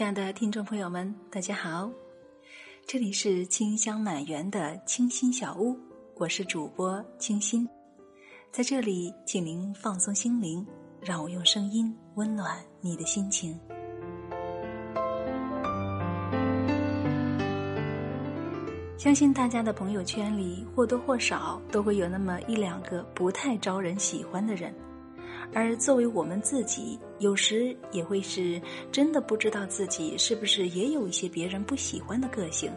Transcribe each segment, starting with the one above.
亲爱的听众朋友们，大家好，这里是清香满园的清新小屋，我是主播清新。在这里，请您放松心灵，让我用声音温暖你的心情。相信大家的朋友圈里或多或少都会有那么一两个不太招人喜欢的人，而作为我们自己，有时也会是真的不知道自己是不是也有一些别人不喜欢的个性。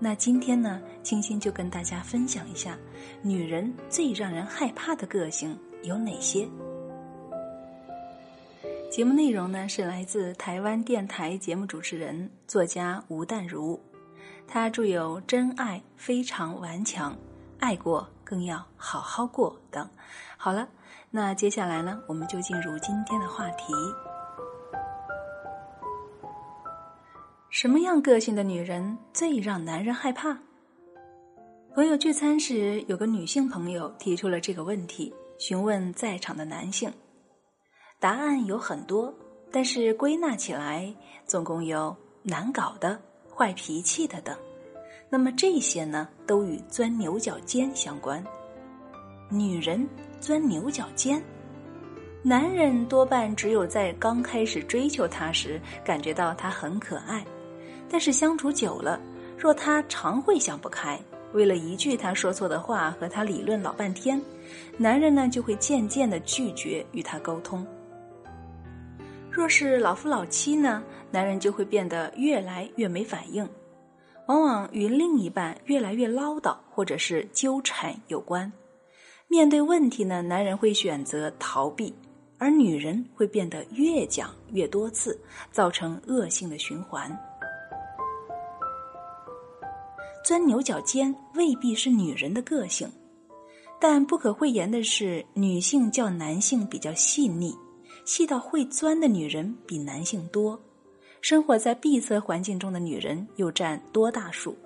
那今天呢，清新就跟大家分享一下女人最让人害怕的个性有哪些。节目内容呢，是来自台湾电台节目主持人作家吴淡如，她著有《真爱非常顽强》《爱过更要好好过》等。好了，那接下来呢，我们就进入今天的话题。什么样个性的女人最让男人害怕？朋友聚餐时，有个女性朋友提出了这个问题，询问在场的男性。答案有很多，但是归纳起来，总共有难搞的、坏脾气的等。那么这些呢，都与钻牛角尖相关。女人钻牛角尖，男人多半只有在刚开始追求她时感觉到她很可爱，但是相处久了，若她常会想不开，为了一句她说错的话和她理论老半天，男人呢就会渐渐地拒绝与她沟通。若是老夫老妻呢，男人就会变得越来越没反应，往往与另一半越来越唠叨或者是纠缠有关。面对问题呢，男人会选择逃避，而女人会变得越讲越多次，造成恶性的循环。钻牛角尖未必是女人的个性，但不可讳言的是，女性较男性比较细腻，细到会钻的女人比男性多。生活在闭塞环境中的女人又占多大数。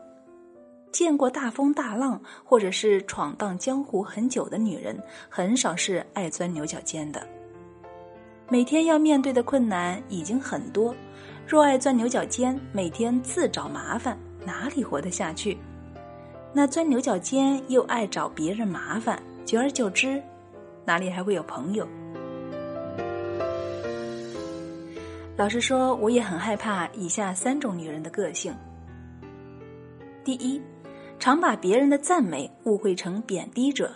见过大风大浪或者是闯荡江湖很久的女人，很少是爱钻牛角尖的。每天要面对的困难已经很多，若爱钻牛角尖，每天自找麻烦，哪里活得下去？那钻牛角尖又爱找别人麻烦，久而久之，哪里还会有朋友？老实说，我也很害怕以下三种女人的个性。第一，常把别人的赞美误会成贬低者。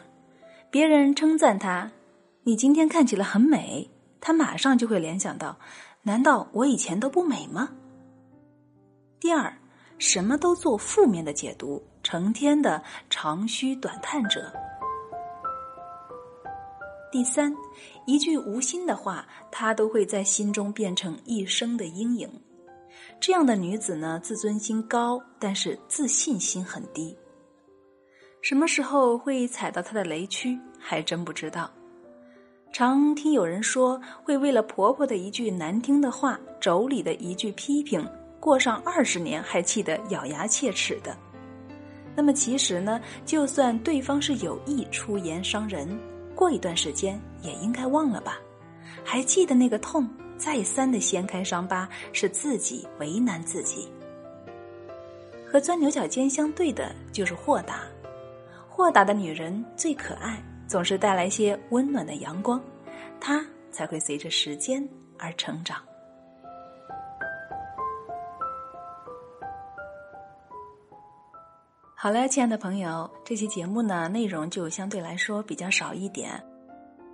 别人称赞她，你今天看起来很美，她马上就会联想到，难道我以前都不美吗？第二，什么都做负面的解读，成天的长吁短叹者。第三，一句无心的话，她都会在心中变成一生的阴影。这样的女子呢，自尊心高，但是自信心很低。什么时候会踩到她的雷区，还真不知道。常听有人说，会为了婆婆的一句难听的话，妯娌的一句批评，过上20年还气得咬牙切齿的。那么其实呢，就算对方是有意出言伤人，过一段时间也应该忘了吧。还记得那个痛，再三的掀开伤疤，是自己为难自己。和钻牛角尖相对的就是豁达。豁达的女人最可爱，总是带来些温暖的阳光，她才会随着时间而成长。好了，亲爱的朋友，这期节目呢，内容就相对来说比较少一点。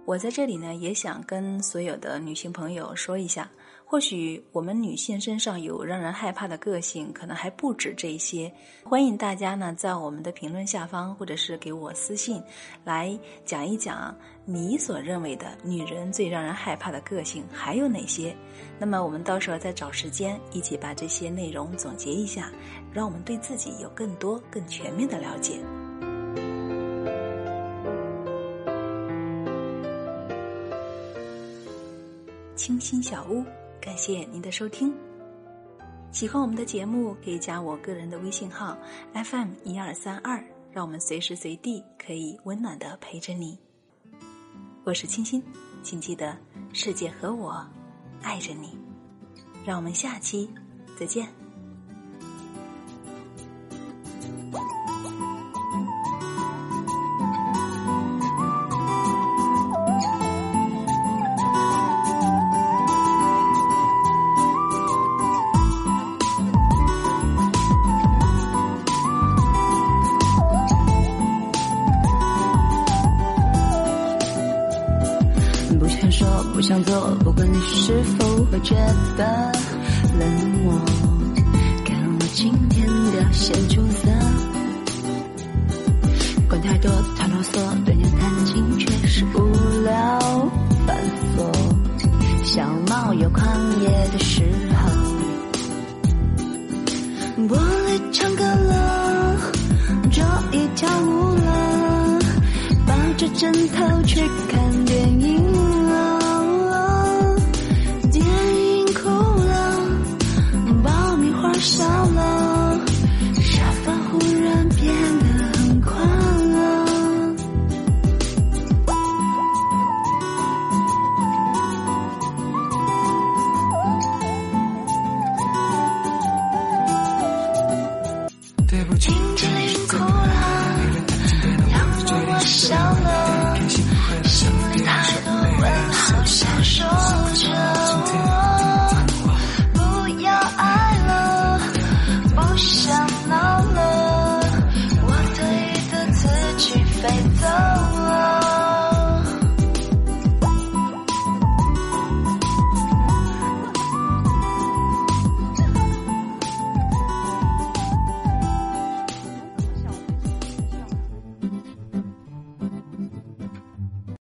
我在这里呢，也想跟所有的女性朋友说一下，或许我们女性身上有让人害怕的个性，可能还不止这些。欢迎大家呢，在我们的评论下方，或者是给我私信，来讲一讲你所认为的女人最让人害怕的个性还有哪些。那么我们到时候再找时间，一起把这些内容总结一下，让我们对自己有更多、更全面的了解。清新小屋，感谢您的收听。喜欢我们的节目，可以加我个人的微信号 FM1232，让我们随时随地可以温暖地陪着你。我是清新，请记得世界和我爱着你。让我们下期再见。不想做，不管你是否会觉得冷漠，看我今天表现出色。管太多，太啰嗦，对你弹琴却是无聊繁琐。小猫有狂野的时候，玻璃唱歌了，桌椅跳舞了，抱着枕头。